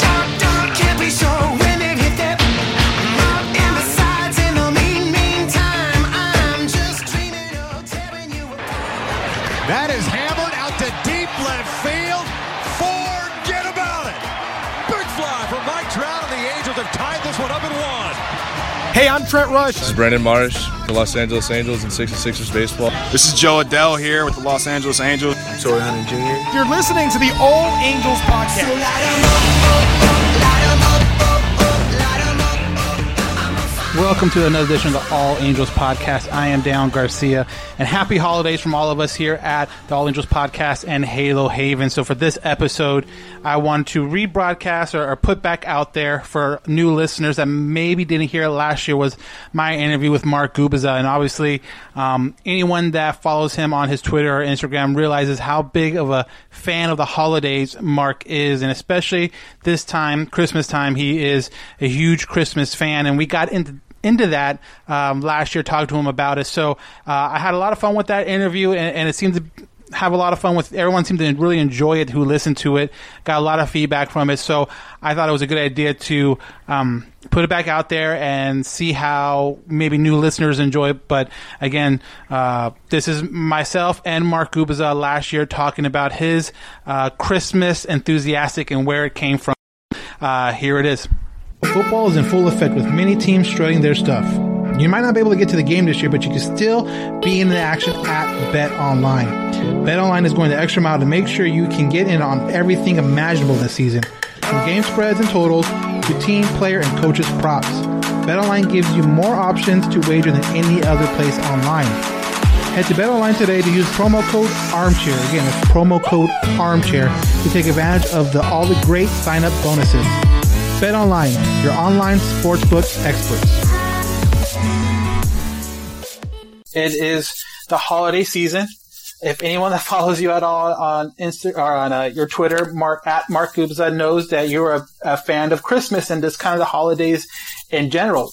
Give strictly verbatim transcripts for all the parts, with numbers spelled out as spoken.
dark, dark, can't be sure when it hit that mark. And besides, in the mean, mean time, I'm just dreaming of tearing you apart. That is hammered out to deep left field. Forget about it. Big fly from Mike Trout, and the Angels have tied this one up and won. Hey, I'm Trent Rush. This is Brandon Marsh, the Los Angeles Angels and sixty-sixers baseball. This is Joe Adele here with the Los Angeles Angels. I'm Tori Hunter Junior You're listening to the All Angels Podcast. So light 'em up, oh, light 'em up, oh, light 'em up, oh, welcome to another edition of the All Angels Podcast. I am Don Garcia, and happy holidays from all of us here at the All Angels Podcast and Halo Haven. So for this episode, I want to rebroadcast or, or put back out there for new listeners that maybe didn't hear it last year was my interview with Mark Gubicza. And obviously, um, anyone that follows him on his Twitter or Instagram realizes how big of a fan of the holidays Mark is. And especially this time, Christmas time, he is a huge Christmas fan. And we got into into that um, last year, talked to him about it. So uh, I had a lot of fun with that interview, and, and it seemed to have a lot of fun with everyone seemed to really enjoy it who listened to it, got a lot of feedback from it. So I thought it was a good idea to um put it back out there and see how maybe new listeners enjoy it. But again, uh this is myself and Mark Gubicza last year talking about his uh Christmas enthusiastic and where it came from. Uh here it is. Football is in full effect with many teams strutting their stuff. You might not be able to get to the game this year, but you can still be in the action at BetOnline. BetOnline is going the extra mile to make sure you can get in on everything imaginable this season. From game spreads and totals to team, player, and coaches props, BetOnline gives you more options to wager than any other place online. Head to BetOnline today to use promo code ARMCHAIR. Again, it's promo code ARMCHAIR to take advantage of the, all the great sign-up bonuses. BetOnline, your online sportsbook experts. It is the holiday season. If anyone that follows you at all on Insta or on uh, your Twitter, Mark at Mark Gubicza knows that you're a, a fan of Christmas and just kind of the holidays in general.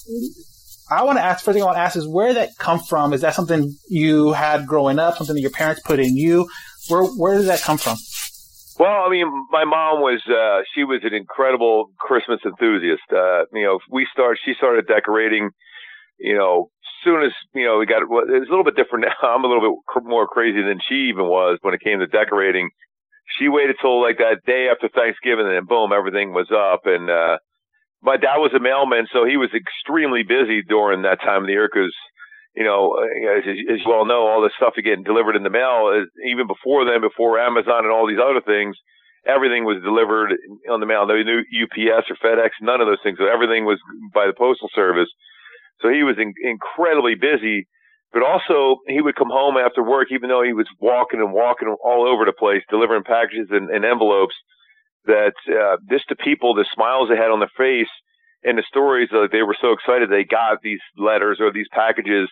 I want to ask, first thing I want to ask is where that come from? Is that something you had growing up? Something that your parents put in you? Where where did that come from? Well, I mean, my mom was uh, she was an incredible Christmas enthusiast. Uh, you know, we start she started decorating. You know. Soon as you know, we got it was a little bit different now. I'm a little bit cr- more crazy than she even was when it came to decorating. She waited till like that day after Thanksgiving, and then boom, everything was up. And uh, my dad was a mailman, so he was extremely busy during that time of the year because, you know, as, as you all know, all this stuff is getting delivered in the mail. Even before then, before Amazon and all these other things, everything was delivered on the mail. There was no U P S or FedEx, none of those things. So everything was by the postal service. So he was in- incredibly busy, but also he would come home after work, even though he was walking and walking all over the place, delivering packages and, and envelopes that uh, just the people, the smiles they had on their face and the stories that they were so excited they got these letters or these packages.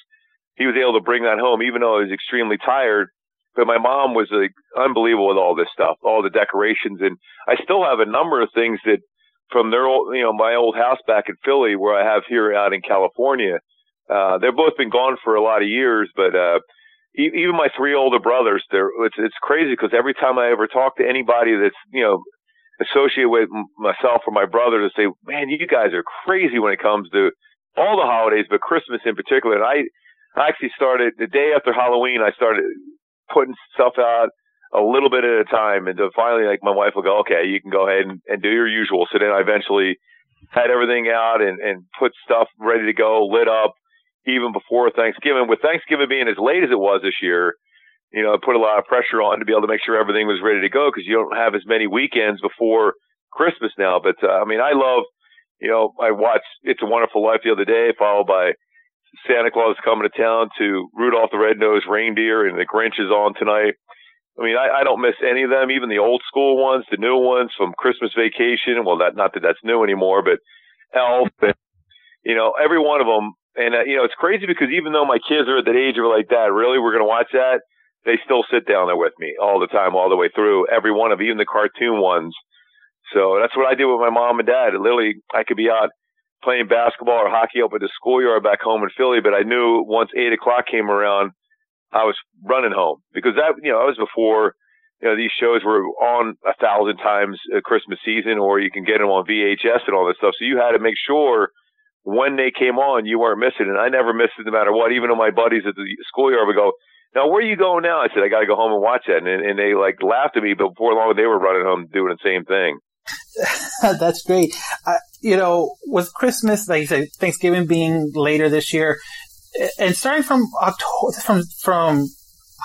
He was able to bring that home, even though he was extremely tired. But my mom was like, unbelievable with all this stuff, all the decorations. And I still have a number of things that from their old, you know, my old house back in Philly, where I have here out in California. Uh, they've both been gone for a lot of years, but, uh, e- even my three older brothers, they're, it's, it's crazy because every time I ever talk to anybody that's, you know, associated with m- myself or my brother to say, man, you guys are crazy when it comes to all the holidays, but Christmas in particular. And I, I actually started the day after Halloween, I started putting stuff out a little bit at a time, and to finally, like, my wife will go, okay, you can go ahead and, and do your usual. So then I eventually had everything out and, and put stuff ready to go, lit up, even before Thanksgiving. With Thanksgiving being as late as it was this year, you know, I put a lot of pressure on to be able to make sure everything was ready to go because you don't have as many weekends before Christmas now. But, uh, I mean, I love you know, I watched It's a Wonderful Life the other day, followed by Santa Claus Coming to Town to Rudolph the Red-Nosed Reindeer, and the Grinch is on tonight. I mean, I, I don't miss any of them, even the old school ones, the new ones from Christmas Vacation. Well, that, not that that's new anymore, but Elf, and, you know, every one of them. And, uh, you know, it's crazy because even though my kids are at that age where like, Dad, really, we're going to watch that? They still sit down there with me all the time, all the way through, every one of even the cartoon ones. So that's what I did with my mom and dad. Literally, I could be out playing basketball or hockey up at the schoolyard back home in Philly, but I knew once eight o'clock came around, I was running home because that, you know, I was before, you know, these shows were on a thousand times a Christmas season, or you can get them on V H S and all that stuff. So you had to make sure when they came on, you weren't missing. And I never missed it no matter what. Even though my buddies at the schoolyard would go, now, where are you going now? I said, I got to go home and watch that. And, and they like laughed at me, but before long, they were running home doing the same thing. That's great. Uh, you know, with Christmas, like you said, Thanksgiving being later this year, and starting from October, from from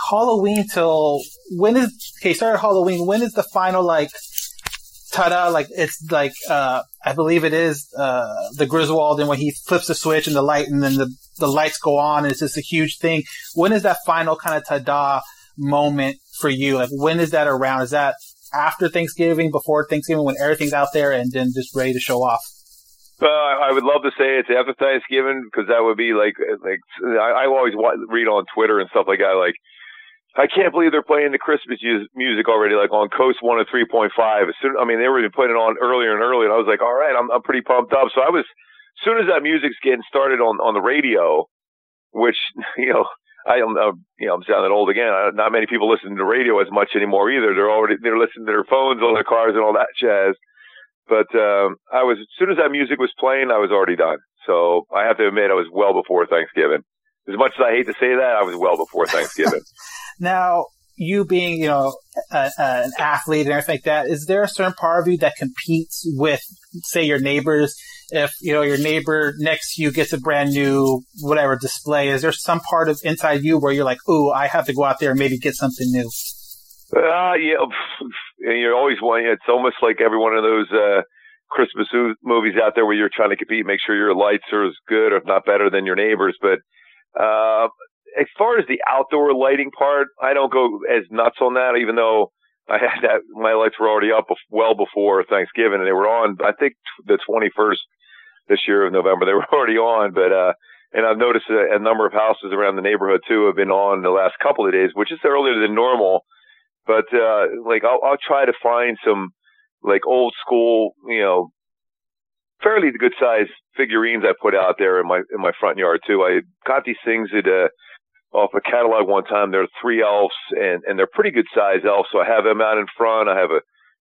Halloween till when is okay? Starting Halloween, when is the final like ta-da? Like it's like uh, I believe it is uh, the Griswold, and when he flips the switch and the light, and then the the lights go on, and it's just a huge thing. When is that final kind of ta-da moment for you? Like when is that around? Is that after Thanksgiving, before Thanksgiving, when everything's out there and then just ready to show off? Well, I would love to say it's after Thanksgiving because that would be like, like I always read on Twitter and stuff like that, like, I can't believe they're playing the Christmas music already, like on Coast one and three point five. As soon, I mean, they were even putting it on earlier and earlier, and I was like, all right, I'm, I'm pretty pumped up. So I was, as soon as that music's getting started on, on the radio, which, you know, I am, uh, you know, I'm sounding old again. I, not many people listen to the radio as much anymore either. They're already, they're listening to their phones on their cars and all that jazz. But, um, I was, as soon as that music was playing, I was already done. So I have to admit, I was well before Thanksgiving. As much as I hate to say that, I was well before Thanksgiving. Now, you being, you know, a, a, an athlete and everything like that, is there a certain part of you that competes with, say, your neighbors? If, you know, your neighbor next to you gets a brand new, whatever, display, is there some part of inside you where you're like, ooh, I have to go out there and maybe get something new? Uh, yeah, and you're always wanting, it's almost like every one of those uh, Christmas movies out there where you're trying to compete, make sure your lights are as good or if not better than your neighbors. But uh, as far as the outdoor lighting part, I don't go as nuts on that, even though I had that, my lights were already up well before Thanksgiving, and they were on, I think, the twenty-first this year of November. They were already on, but, uh, and I've noticed a, a number of houses around the neighborhood, too, have been on the last couple of days, which is earlier than normal. But, uh, like, I'll, I'll try to find some, like, old school, you know, fairly good sized figurines I put out there in my, in my front yard, too. I got these things that, uh, off a catalog one time. There are three elves, and, and they're pretty good sized elves. So I have them out in front. I have a,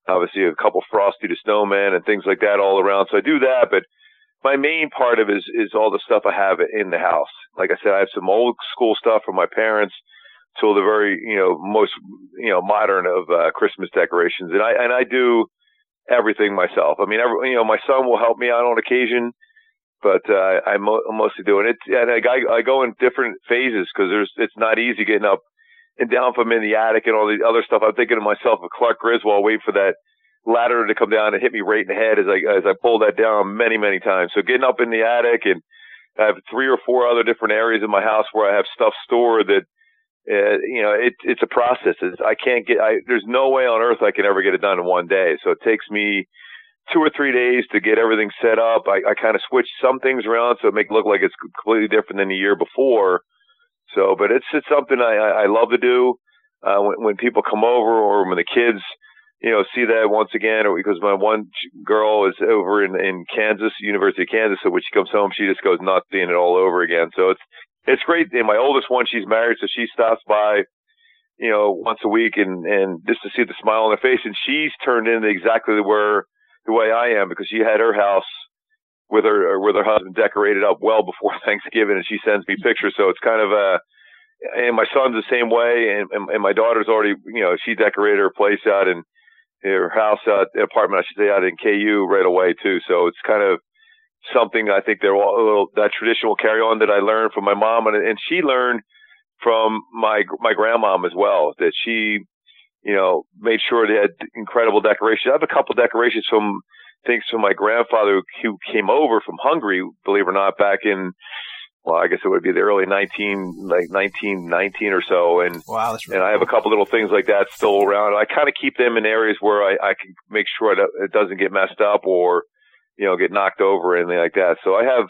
obviously a couple Frosty the Snowman and things like that all around. So I do that. But my main part of it is, is all the stuff I have in the house. Like I said, I have some old school stuff from my parents till the very, you know, most, you know, modern of uh, Christmas decorations. And I, and I do everything myself. I mean, every, you know, my son will help me out on occasion, but uh, I'm mostly doing it. And I, I go in different phases because there's, it's not easy getting up and down from in the attic and all the other stuff. I'm thinking to myself of Clark Griswold waiting for that ladder to come down and hit me right in the head as I, as I pull that down many, many times. So getting up in the attic, and I have three or four other different areas in my house where I have stuff stored that, uh, you know, it, it's a process. It's, I can't get, I, there's no way on earth I can ever get it done in one day. So it takes me two or three days to get everything set up. I, I kind of switch some things around so it make it look like it's completely different than the year before. So, but it's, it's something I, I love to do, uh, when, when people come over or when the kids, you know, see that once again, or because my one girl is over in, in Kansas, University of Kansas. So when she comes home, she just goes nuts seeing it all over again. So it's, it's great. And my oldest one, she's married. So she stops by, you know, once a week and, and just to see the smile on her face. And she's turned into exactly where the way I am, because she had her house with her, or with her husband decorated up well before Thanksgiving. And she sends me pictures. So it's kind of a, and my son's the same way. And, and, and my daughter's already, you know, she decorated her place out and, her house, uh, apartment, I should say, out in K U right away too. So it's kind of something I think they're all a little, that traditional carry on that I learned from my mom, and, and she learned from my my grandmom as well. That she, you know, made sure they had incredible decorations. I have a couple decorations from thanks to my grandfather who came over from Hungary, believe it or not, back in, well, I guess it would be the early nineteen, like nineteen nineteen or so. And wow, that's really and I have a couple little things like that still around. I kind of keep them in areas where I, I can make sure it doesn't get messed up or, you know, get knocked over or anything like that. So I have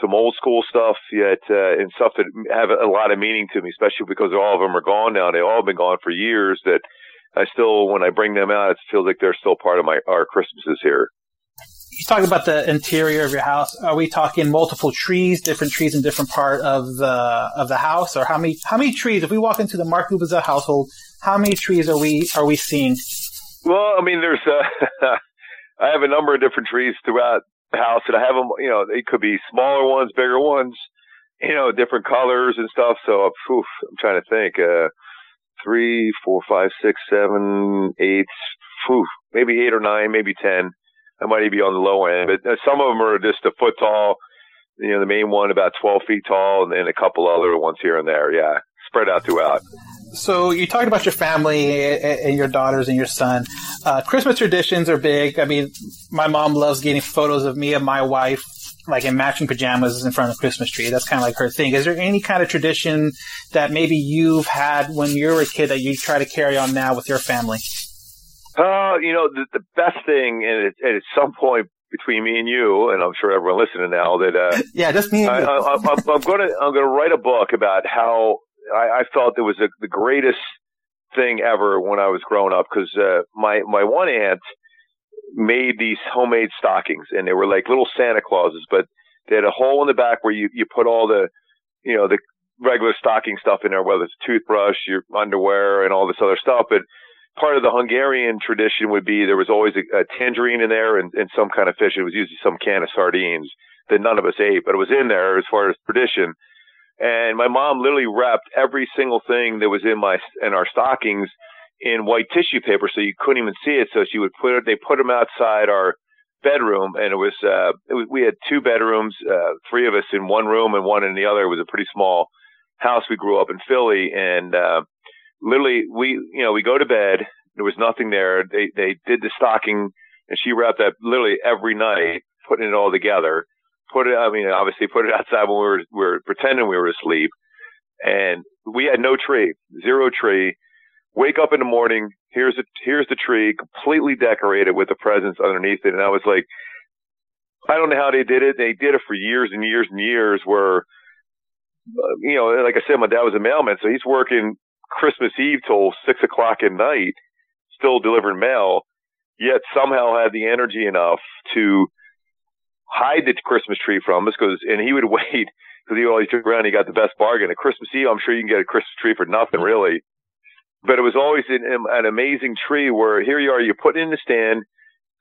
some old school stuff yet, uh, and stuff that have a lot of meaning to me, especially because all of them are gone now. They've all been gone for years that I still, when I bring them out, it feels like they're still part of my our Christmases here. You talk about the interior of your house. Are we talking multiple trees, different trees in different part of the of the house, or how many how many trees? If we walk into the Mark Gubicza household, how many trees are we are we seeing? Well, I mean, there's uh, I have a number of different trees throughout the house, and I have them. You know, they could be smaller ones, bigger ones, you know, different colors and stuff. So, oof, I'm trying to think. Uh, three, four, five, six, seven, eight, oof, maybe eight or nine, maybe ten. I might even be on the low end, but some of them are just a foot tall, you know, the main one about twelve feet tall, and then a couple other ones here and there, yeah, spread out throughout. So you talked about your family and your daughters and your son. Uh, Christmas traditions are big. I mean, my mom loves getting photos of me and my wife, like in matching pajamas in front of the Christmas tree. That's kind of like her thing. Is there any kind of tradition that maybe you've had when you were a kid that you try to carry on now with your family? Uh, you know, the, the best thing, and, it, and at some point between me and you, and I'm sure everyone listening now, that uh, yeah, just me and I, you. I, I'm, I'm going to I'm going to write a book about how I, I felt it was a, the greatest thing ever when I was growing up, because uh, my my one aunt made these homemade stockings, and they were like little Santa Clauses, but they had a hole in the back where you, you put all the you know the regular stocking stuff in there, whether it's a toothbrush, your underwear, and all this other stuff, but part of the Hungarian tradition would be there was always a, a tangerine in there and, and some kind of fish. It was usually some can of sardines that none of us ate, but it was in there as far as tradition. And my mom literally wrapped every single thing that was in my in our stockings in white tissue paper, so you couldn't even see it. So she would put it. They put them outside our bedroom, and it was, uh, it was we had two bedrooms, uh, three of us in one room and one in the other. It was a pretty small house. We grew up in Philly, and uh, literally, we, you know, we go to bed. There was nothing there. They they did the stocking, and she wrapped up literally every night, putting it all together. Put it, I mean, obviously put it outside when we were, we were pretending we were asleep. And we had no tree, zero tree. Wake up in the morning, here's a, here's the tree, completely decorated with the presents underneath it. And I was like, I don't know how they did it. They did it for years and years and years where, you know, like I said, my dad was a mailman, so he's working Christmas Eve till six o'clock at night, still delivering mail, yet somehow had the energy enough to hide the Christmas tree from us. Because, and he would wait because he always took around. He got the best bargain at Christmas Eve. I'm sure you can get a Christmas tree for nothing really, but it was always an, an amazing tree where here you are, you put it in the stand,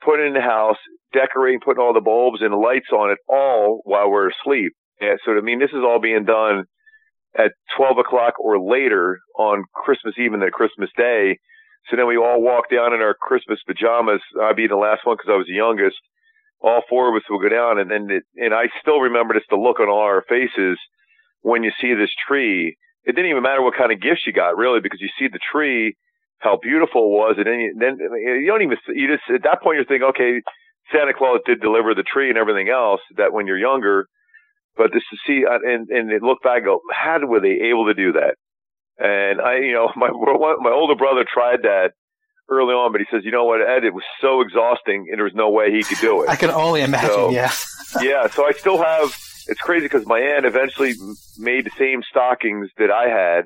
put it in the house, decorating, putting all the bulbs and lights on it, all while we're asleep. And so, I mean, this is all being done at twelve o'clock or later on Christmas Eve and then Christmas Day. So then we all walk down in our Christmas pajamas. I'd be the last one because I was the youngest. All four of us will go down. And then, it, and I still remember just the look on all our faces when you see this tree. It didn't even matter what kind of gifts you got, really, because you see the tree, how beautiful it was. And then you, then you don't even, you just, at that point, you're thinking, okay, Santa Claus did deliver the tree and everything else, that when you're younger. But just to see, and and they look back and go, how were they able to do that? And I, you know, my my older brother tried that early on, but he says, you know what, Ed, it was so exhausting, and there was no way he could do it. I can only imagine, so, yeah. yeah, so I still have, it's crazy because my aunt eventually made the same stockings that I had.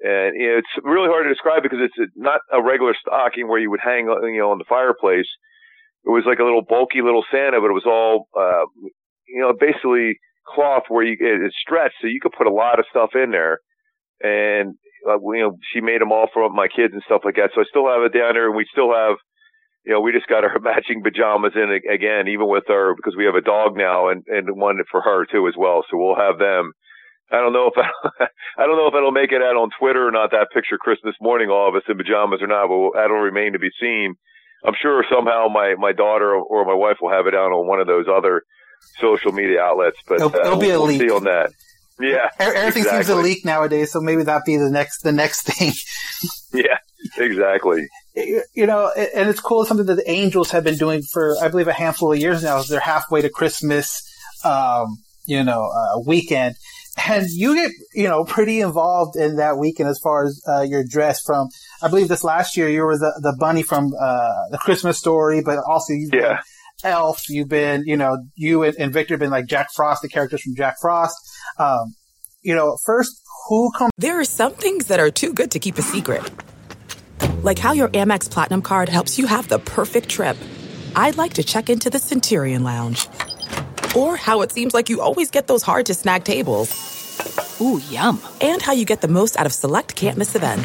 And it's really hard to describe because it's not a regular stocking where you would hang, you know, on the fireplace. It was like a little bulky little Santa, but it was all, uh, you know, basically cloth where you, it's stretched, so you could put a lot of stuff in there. And uh, you know, she made them all for my kids and stuff like that. So I still have it down there, and we still have, you know, we just got our matching pajamas in again, even with our, because we have a dog now and and one for her too as well. So we'll have them. I don't know if I, I don't know if it'll make it out on Twitter or not. That picture Christmas morning, all of us in pajamas or not, but that'll remain to be seen. I'm sure somehow my my daughter or my wife will have it out on one of those other social media outlets, but it'll, uh, it'll be we'll, a we'll leak. See on that. Yeah, everything exactly. seems a leak nowadays, so maybe that be the next the next thing. Yeah, Exactly. You know, and it's cool. It's something that the Angels have been doing for, I believe, a handful of years now. They're halfway to Christmas, um, you know, uh, weekend. And you get, you know, pretty involved in that weekend as far as uh, your dress from, I believe this last year, you were the, the bunny from uh, The Christmas Story, but also you've yeah. been Elf. You've been, you know, you and, and Victor have been like Jack Frost, the characters from Jack Frost. Um, you know, first, who comes? There are some things that are too good to keep a secret. Like how your Amex Platinum card helps you have the perfect trip. I'd like to check into the Centurion Lounge. Or how it seems like you always get those hard-to-snag tables. Ooh, yum. And how you get the most out of select can't-miss events.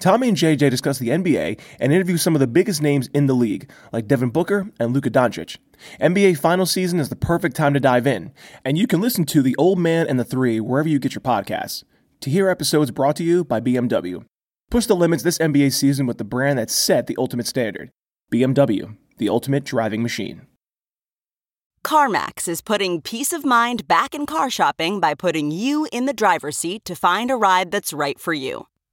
Tommy and J J discuss the N B A and interview some of the biggest names in the league, like Devin Booker and Luka Doncic. N B A final season is the perfect time to dive in, and you can listen to The Old Man and the Three wherever you get your podcasts. To hear episodes brought to you by B M W. Push the limits this N B A season with the brand that set the ultimate standard. B M W, the ultimate driving machine. CarMax is putting peace of mind back in car shopping by putting you in the driver's seat to find a ride that's right for you.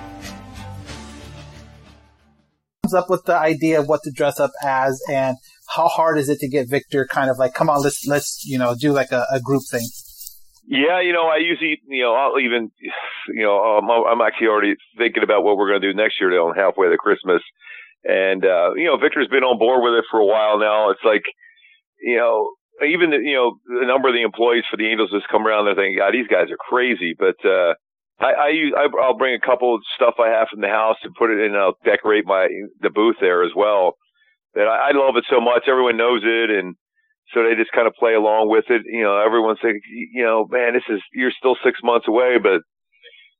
Up with the idea of what to dress up as, and how hard is it to get Victor kind of like, come on, let's let's you know do like a, a group thing? Yeah, you know, I usually, you know, I'll even, you know, I'm, I'm actually already thinking about what we're going to do next year on halfway to Christmas, and uh, you know, Victor's been on board with it for a while now. It's like, you know, even the, you know, a number of the employees for the Angels just come around and they're thinking, God, these guys are crazy, but. uh I, I use, I, I'll bring a couple of stuff I have from the house and put it in, and I'll decorate my, the booth there as well. That I, I love it so much. Everyone knows it. And so they just kind of play along with it. You know, everyone's like, you know, man, this is, you're still six months away, but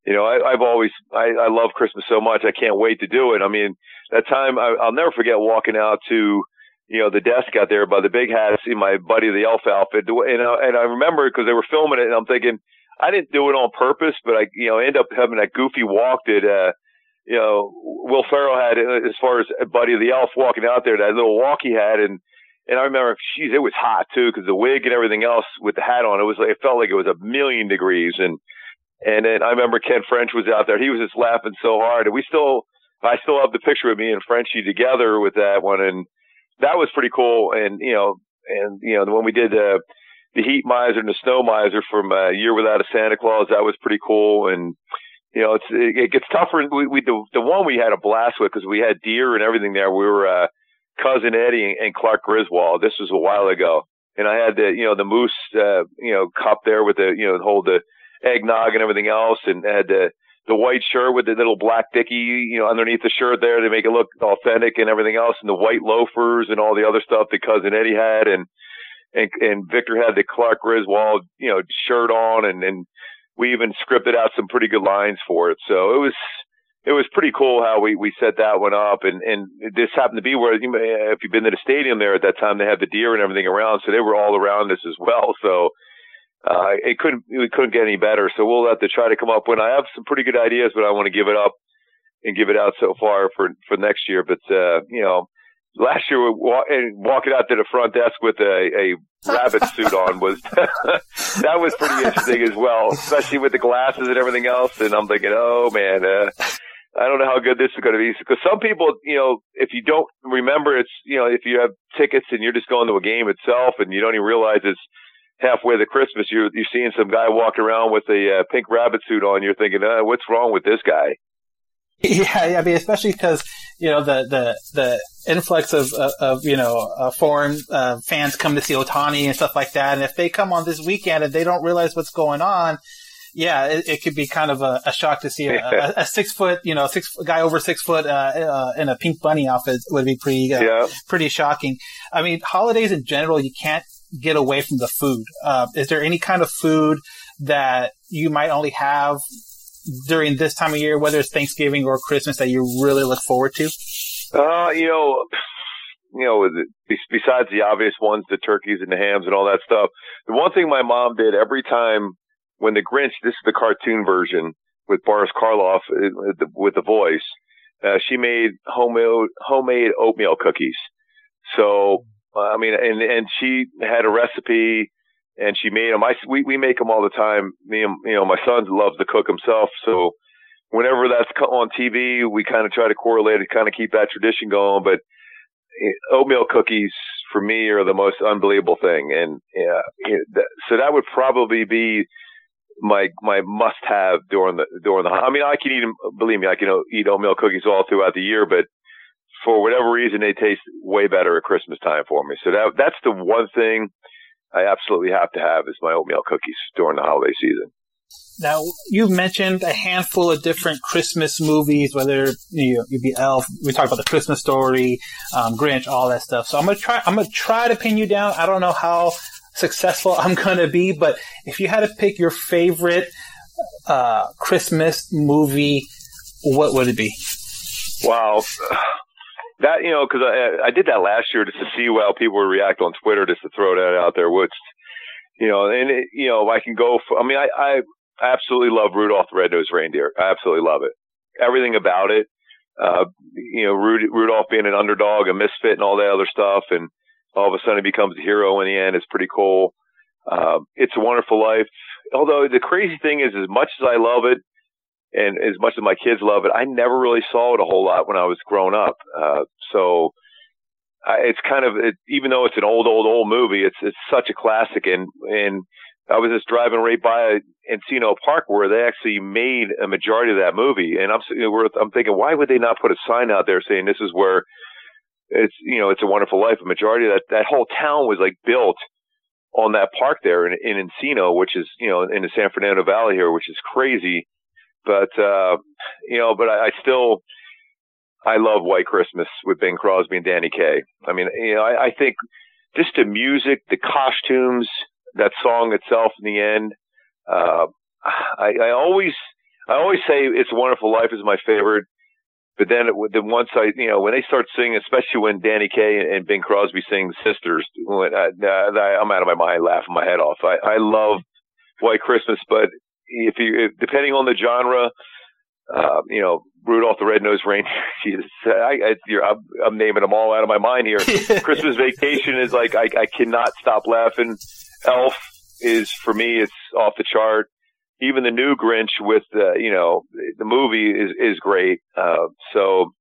you know, I, I've always, I, I love Christmas so much. I can't wait to do it. I mean, that time I, I'll never forget walking out to, you know, the desk out there by the big hat, see my Buddy the Elf outfit. And I, and I remember because they were filming it and I'm thinking, I didn't do it on purpose, but I, you know, end up having that goofy walk that, uh, you know, Will Ferrell had as far as Buddy the Elf walking out there, that little walk he had. And, and I remember, geez, it was hot too, because the wig and everything else with the hat on, it was like, it felt like it was a million degrees. And, and then I remember Ken French was out there. He was just laughing so hard. And we still, I still have the picture of me and Frenchie together with that one. And that was pretty cool. And, you know, and, you know, when we did, uh, the heat miser and the snow miser from uh, Year Without a Santa Claus, that was pretty cool. And, you know, it's, it, it gets tougher. We, we, the, the one we had a blast with, because we had deer and everything there. We were uh, Cousin Eddie and, and Clark Griswold. This was a while ago. And I had the, you know, the moose, uh, you know, cup there with the, you know, the whole, the eggnog and everything else. And I had the, the white shirt with the little black dickie, you know, underneath the shirt there to make it look authentic and everything else. And the white loafers and all the other stuff that Cousin Eddie had. And, And, and Victor had the Clark Griswold, you know, shirt on, and, and we even scripted out some pretty good lines for it. So it was, it was pretty cool how we, we set that one up. And, and this happened to be where, you may, if you've been to the stadium there at that time, they had the deer and everything around. So they were all around us as well. So, uh, it couldn't, we couldn't get any better. So we'll have to try to come up with, I have some pretty good ideas, but I want to give it up and give it out so far for, for next year. But, uh, you know, last year, we walk, and walking out to the front desk with a, a rabbit suit on was that was pretty interesting as well, especially with the glasses and everything else. And I'm thinking, oh man, uh, I don't know how good this is going to be, because some people, you know, if you don't remember, it's, you know, if you have tickets and you're just going to a game itself and you don't even realize it's halfway to Christmas, you're you're seeing some guy walk around with a uh, pink rabbit suit on, you're thinking, uh, what's wrong with this guy? Yeah, yeah, I mean, especially because, you know, the, the, the influx of, of, of you know, uh, foreign uh, fans come to see Ohtani and stuff like that. And if they come on this weekend and they don't realize what's going on, yeah, it, it could be kind of a, a shock to see a, a, a six foot, you know, six guy over six foot uh, uh, in a pink bunny outfit would be pretty, uh, yeah. pretty shocking. I mean, holidays in general, you can't get away from the food. Uh, is there any kind of food that you might only have during this time of year, whether it's Thanksgiving or Christmas, that you really look forward to? Uh, you know, you know, besides the obvious ones, the turkeys and the hams and all that stuff, the one thing my mom did every time when the Grinch, this is the cartoon version with Boris Karloff with the voice, uh, she made homemade, homemade oatmeal cookies. So, I mean, and, and she had a recipe. And she made them. I, we, we make them all the time. Me and, you know, my son loves to cook himself. So whenever that's on T V, we kind of try to correlate it, kind of keep that tradition going. But oatmeal cookies for me are the most unbelievable thing. And yeah, it, that, so that would probably be my, my must have during the, during the, I mean, I can eat them, believe me, I can eat oatmeal cookies all throughout the year, but for whatever reason, they taste way better at Christmas time for me. So that, that's the one thing I absolutely have to have is my oatmeal cookies during the holiday season. Now, you've mentioned a handful of different Christmas movies, whether you know, you'd be Elf, we talked about The Christmas Story, um, Grinch, all that stuff. So I'm gonna try. I'm gonna try to pin you down. I don't know how successful I'm gonna be, but if you had to pick your favorite uh, Christmas movie what would it be? Wow. That, you know, because I, I did that last year just to see how people would react on Twitter, just to throw that out there. Which, you know, and, it, you know, I can go for, I mean, I, I absolutely love Rudolph the Red-Nosed Reindeer. I absolutely love it. Everything about it. Uh, you know, Rud- Rudolph being an underdog, a misfit and all that other stuff. And all of a sudden he becomes a hero in the end. It's pretty cool. Uh, It's a Wonderful Life. Although the crazy thing is, as much as I love it, and as much as my kids love it, I never really saw it a whole lot when I was growing up. Uh, so I, it's kind of, it, even though it's an old, old, old movie, it's it's such a classic. And and I was just driving right by Encino Park where they actually made a majority of that movie. And I'm I'm thinking, why would they not put a sign out there saying this is where it's, you know, It's a Wonderful Life. A majority of that, that whole town was like built on that park there in, in Encino, which is, you know, in the San Fernando Valley here, which is crazy. But, uh, you know, but I, I still, I love White Christmas with Bing Crosby and Danny Kaye. I mean, you know, I, I think just the music, the costumes, that song itself in the end, uh, I, I always, I always say It's a Wonderful Life is my favorite. But then, it, then once I, you know, when they start singing, especially when Danny Kaye and Bing Crosby sing Sisters, when I, I, I'm out of my mind laughing my head off. I, I love White Christmas, but If you, if, depending on the genre, uh, you know, Rudolph the Red-Nosed Reindeer. Jesus, I, I, you're, I'm, I'm naming them all out of my mind here. Christmas Vacation is like I, I cannot stop laughing. Elf is for me, it's off the chart. Even the new Grinch with the, you know, the movie is is great. Uh, so,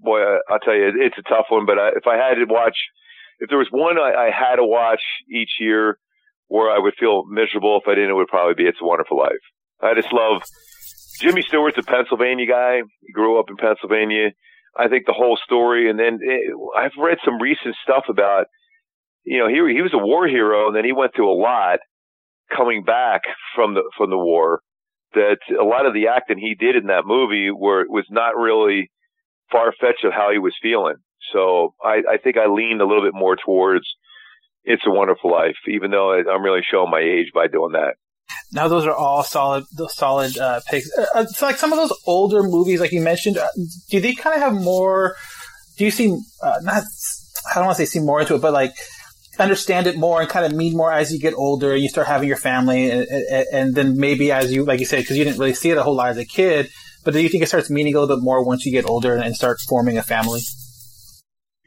boy, I, I'll tell you, it's a tough one. But I, if I had to watch, if there was one I, I had to watch each year where I would feel miserable if I didn't, it would probably be It's a Wonderful Life. I just love Jimmy Stewart's a Pennsylvania guy. He grew up in Pennsylvania. I think the whole story, and then it, I've read some recent stuff about, you know, he he was a war hero, and then he went through a lot coming back from the from the war. That a lot of the acting he did in that movie were was not really far fetched of how he was feeling. So I, I think I leaned a little bit more towards It's a Wonderful Life, even though I'm really showing my age by doing that. Now those are all solid, solid uh, picks. Uh, it's like some of those older movies, like you mentioned, do they kind of have more? Do you see? Uh, not, I don't want to say see more into it, but like understand it more and kind of mean more as you get older and you start having your family, and, and, and then maybe as you, like you said, because you didn't really see it a whole lot as a kid, but do you think it starts meaning a little bit more once you get older and, and start forming a family?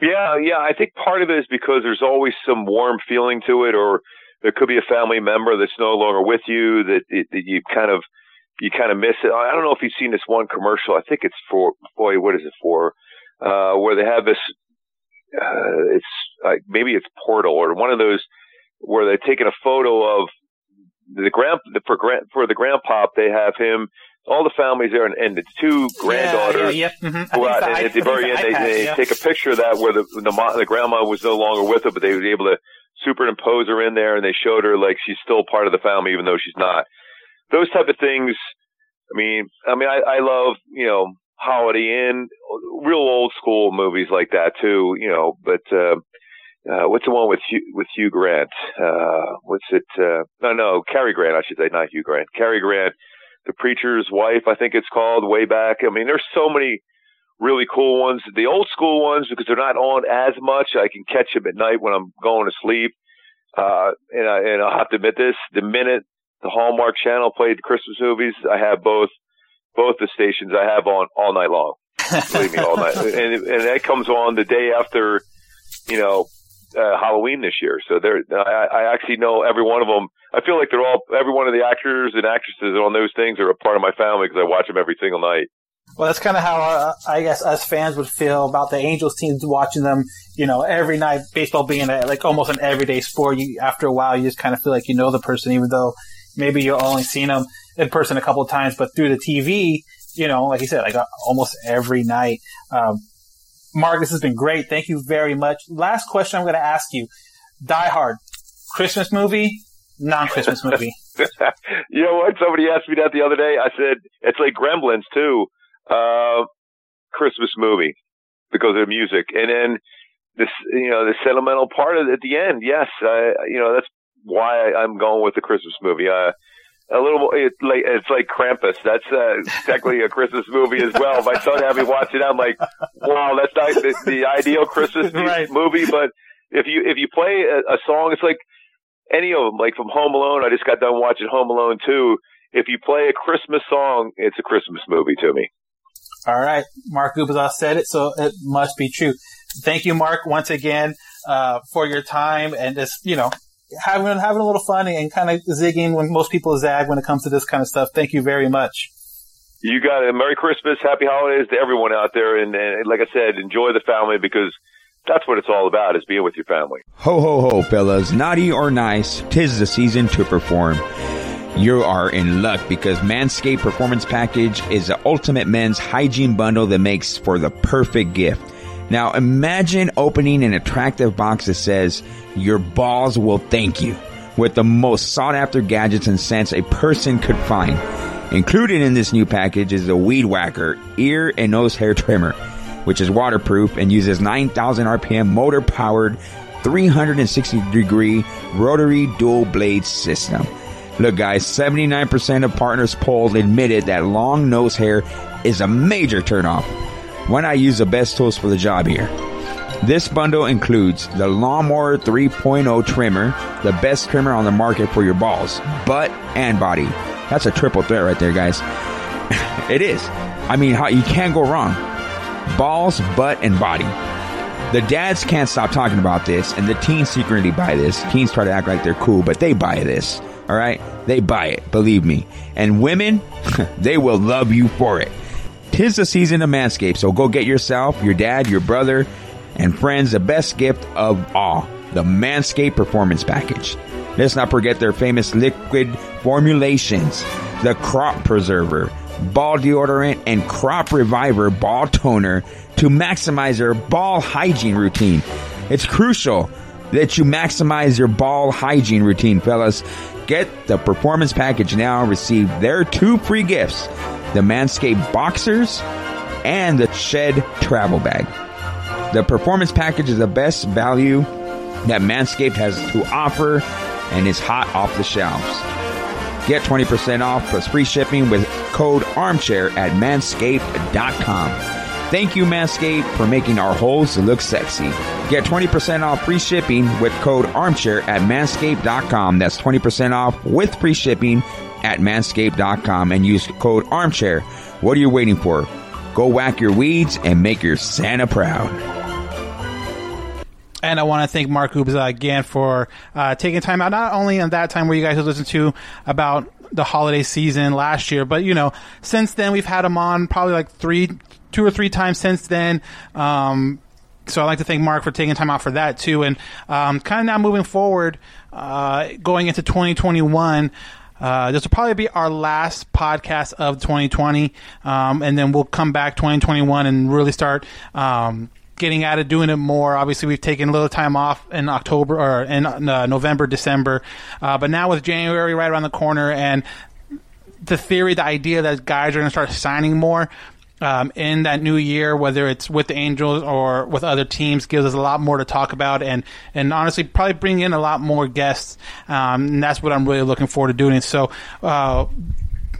Yeah, yeah. I think part of it is because there's always some warm feeling to it, or there could be a family member that's no longer with you that, that you kind of you kind of miss it. I don't know if you've seen this one commercial. I think it's for boy, what is it for? Uh, where they have this, uh, it's like maybe it's Portal or one of those where they're taking a photo of the grand for grand for the grandpop. They have him, all the families there, and, and the two granddaughters. Yeah, yeah, yeah. Mm-hmm. Go out, and I, at the very end, the iPad, they, they yeah. take a picture of that where the the, the grandma was no longer with it, but they were able to superimpose her in there, and they showed her like she's still part of the family even though she's not. Those type of things. I mean, I mean, I, I love, you know, Holiday Inn, real old school movies like that too. You know, but uh, uh, what's the one with Hugh, with Hugh Grant? Uh, what's it? Uh, no, no, Cary Grant, I should say, not Hugh Grant. Cary Grant, The Preacher's Wife, I think it's called. Way back. I mean, there's so many really cool ones. The old school ones, because they're not on as much, I can catch them at night when I'm going to sleep. Uh, and, I, and I'll have to admit this, the minute the Hallmark Channel played the Christmas movies, I have both both the stations I have on all night long. Believe me, all night. And, and that comes on the day after, you know, uh, Halloween this year. So they're, I, I actually know every one of them. I feel like they're all, every one of the actors and actresses on those things are a part of my family because I watch them every single night. Well, that's kind of how uh, I guess us fans would feel about the Angels teams, watching them, you know, every night. Baseball being a, like almost an everyday sport, you, after a while, you just kind of feel like you know the person, even though maybe you've only seen them in person a couple of times. But through the T V, you know, like you said, like uh, almost every night. Um, Mark, this has been great. Thank you very much. Last question I'm going to ask you: Die Hard, Christmas movie, non-Christmas movie? You know what? Somebody asked me that the other day. I said it's like Gremlins too. Uh, Christmas movie because of the music, and then this, you know, the sentimental part of it at the end. Yes, I, you know, that's why I, I'm going with the Christmas movie. I, A little, it's like, it's like Krampus. That's uh, technically a Christmas movie as well. My son had me watch it. I'm like, wow, that's not the, the ideal Christmas right. movie. But if you if you play a, a song, it's like any of them, like from Home Alone. I just got done watching Home Alone two. If you play a Christmas song, it's a Christmas movie to me. All right. Mark Gubicza said it, so it must be true. Thank you, Mark, once again uh, for your time and just, you know, Having having a little fun and kind of zigging when most people zag when it comes to this kind of stuff. Thank you very much. You got it. Merry Christmas, happy holidays to everyone out there, and, and like I said, enjoy the family because that's what it's all about, is being with your family. Ho ho ho, fellas! Naughty or nice, tis the season to perform. You are in luck because Manscaped Performance Package is the ultimate men's hygiene bundle that makes for the perfect gift. Now imagine opening an attractive box that says, "Your balls will thank you," with the most sought-after gadgets and scents a person could find. Included in this new package is the Weed Whacker ear and nose hair trimmer, which is waterproof and uses nine thousand R P M motor-powered three hundred sixty degree rotary dual-blade system. Look, guys, seventy-nine percent of partners polled admitted that long nose hair is a major turnoff. Why not use the best tools for the job here? This bundle includes the Lawnmower three point oh trimmer, the best trimmer on the market for your balls, butt, and body. That's a triple threat right there, guys. It is. I mean, you can't go wrong. Balls, butt, and body. The dads can't stop talking about this, and the teens secretly buy this. Teens try to act like they're cool, but they buy this. All right? They buy it. Believe me. And women, they will love you for it. Tis the season of Manscaped, so go get yourself, your dad, your brother, and friends the best gift of all, the Manscaped Performance Package. Let's not forget their famous liquid formulations, the Crop Preserver, Ball Deodorant, and Crop Reviver Ball Toner to maximize your ball hygiene routine. It's crucial that you maximize your ball hygiene routine, fellas. Get the Performance Package now and receive their two free gifts, the Manscaped Boxers, and the Shed Travel Bag. The Performance Package is the best value that Manscaped has to offer and is hot off the shelves. Get twenty percent off plus free shipping with code ARMCHAIR at manscaped dot com. Thank you, Manscaped, for making our holes look sexy. Get twenty percent off free shipping with code ARMCHAIR at manscaped dot com. That's twenty percent off with free shipping at manscaped dot com and use code ARMCHAIR. What are you waiting for? Go whack your weeds and make your Santa proud. And I want to thank Mark Gubicza again for uh, taking time out, not only on that time where you guys have listened to about the holiday season last year, but, you know, since then we've had him on probably like three, two or three times since then. Um, so I'd like to thank Mark for taking time out for that too. And um, kind of now moving forward, uh, going into twenty twenty-one, Uh, this will probably be our last podcast of twenty twenty, um, and then we'll come back twenty twenty-one and really start um, getting at it, doing it more. Obviously, we've taken a little time off in October or in uh, November, December, uh, but now with January right around the corner and the theory, the idea that guys are going to start signing more um, in that new year, whether it's with the Angels or with other teams, gives us a lot more to talk about and, and honestly probably bring in a lot more guests. Um, and that's what I'm really looking forward to doing. So, uh,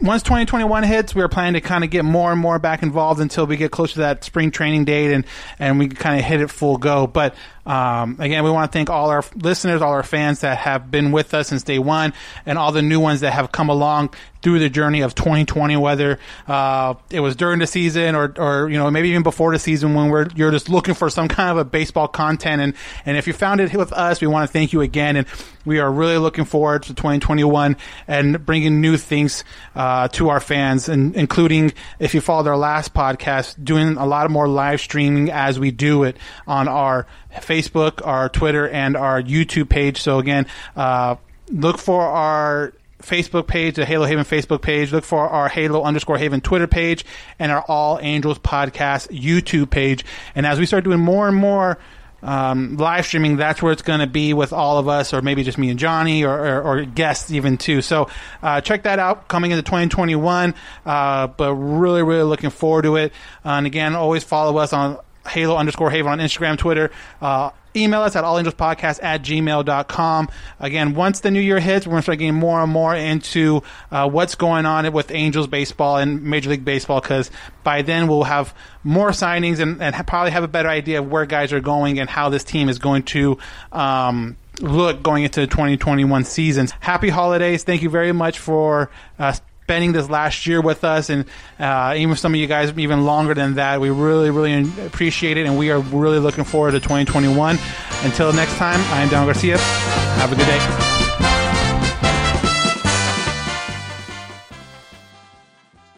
once twenty twenty-one hits, we're planning to kind of get more and more back involved until we get close to that spring training date and, and we can kind of hit it full go. But, um, again, we want to thank all our listeners, all our fans that have been with us since day one and all the new ones that have come along through the journey of twenty twenty, whether, uh, it was during the season or, or, you know, maybe even before the season when we're, you're just looking for some kind of a baseball content. And, and if you found it with us, we want to thank you again. And we are really looking forward to twenty twenty-one and bringing new things, uh, to our fans, and including, if you followed our last podcast, doing a lot more live streaming as we do it on our Facebook, our Twitter, and our YouTube page. So again, uh, look for our Facebook page, the Halo Haven Facebook page. Look for our Halo underscore Haven Twitter page and our All Angels Podcast YouTube page. And as we start doing more and more um, live streaming, that's where it's going to be with all of us, or maybe just me and Johnny, or, or, or guests even too. So uh, check that out coming into twenty twenty-one. Uh, but really, really looking forward to it. Uh, and again, always follow us on Halo underscore Haven on Instagram, Twitter, uh, Email us at all angels podcast at gmail dot com. Again, once the new year hits, we're going to start getting more and more into uh, what's going on with Angels baseball and Major League Baseball, because by then we'll have more signings and, and probably have a better idea of where guys are going and how this team is going to um, look going into the twenty twenty-one seasons. Happy holidays. Thank you very much for uh, spending this last year with us, and uh, even some of you guys even longer than that. We really, really appreciate it, and we are really looking forward to twenty twenty-one. Until next time, I am Don Garcia. Have a good day.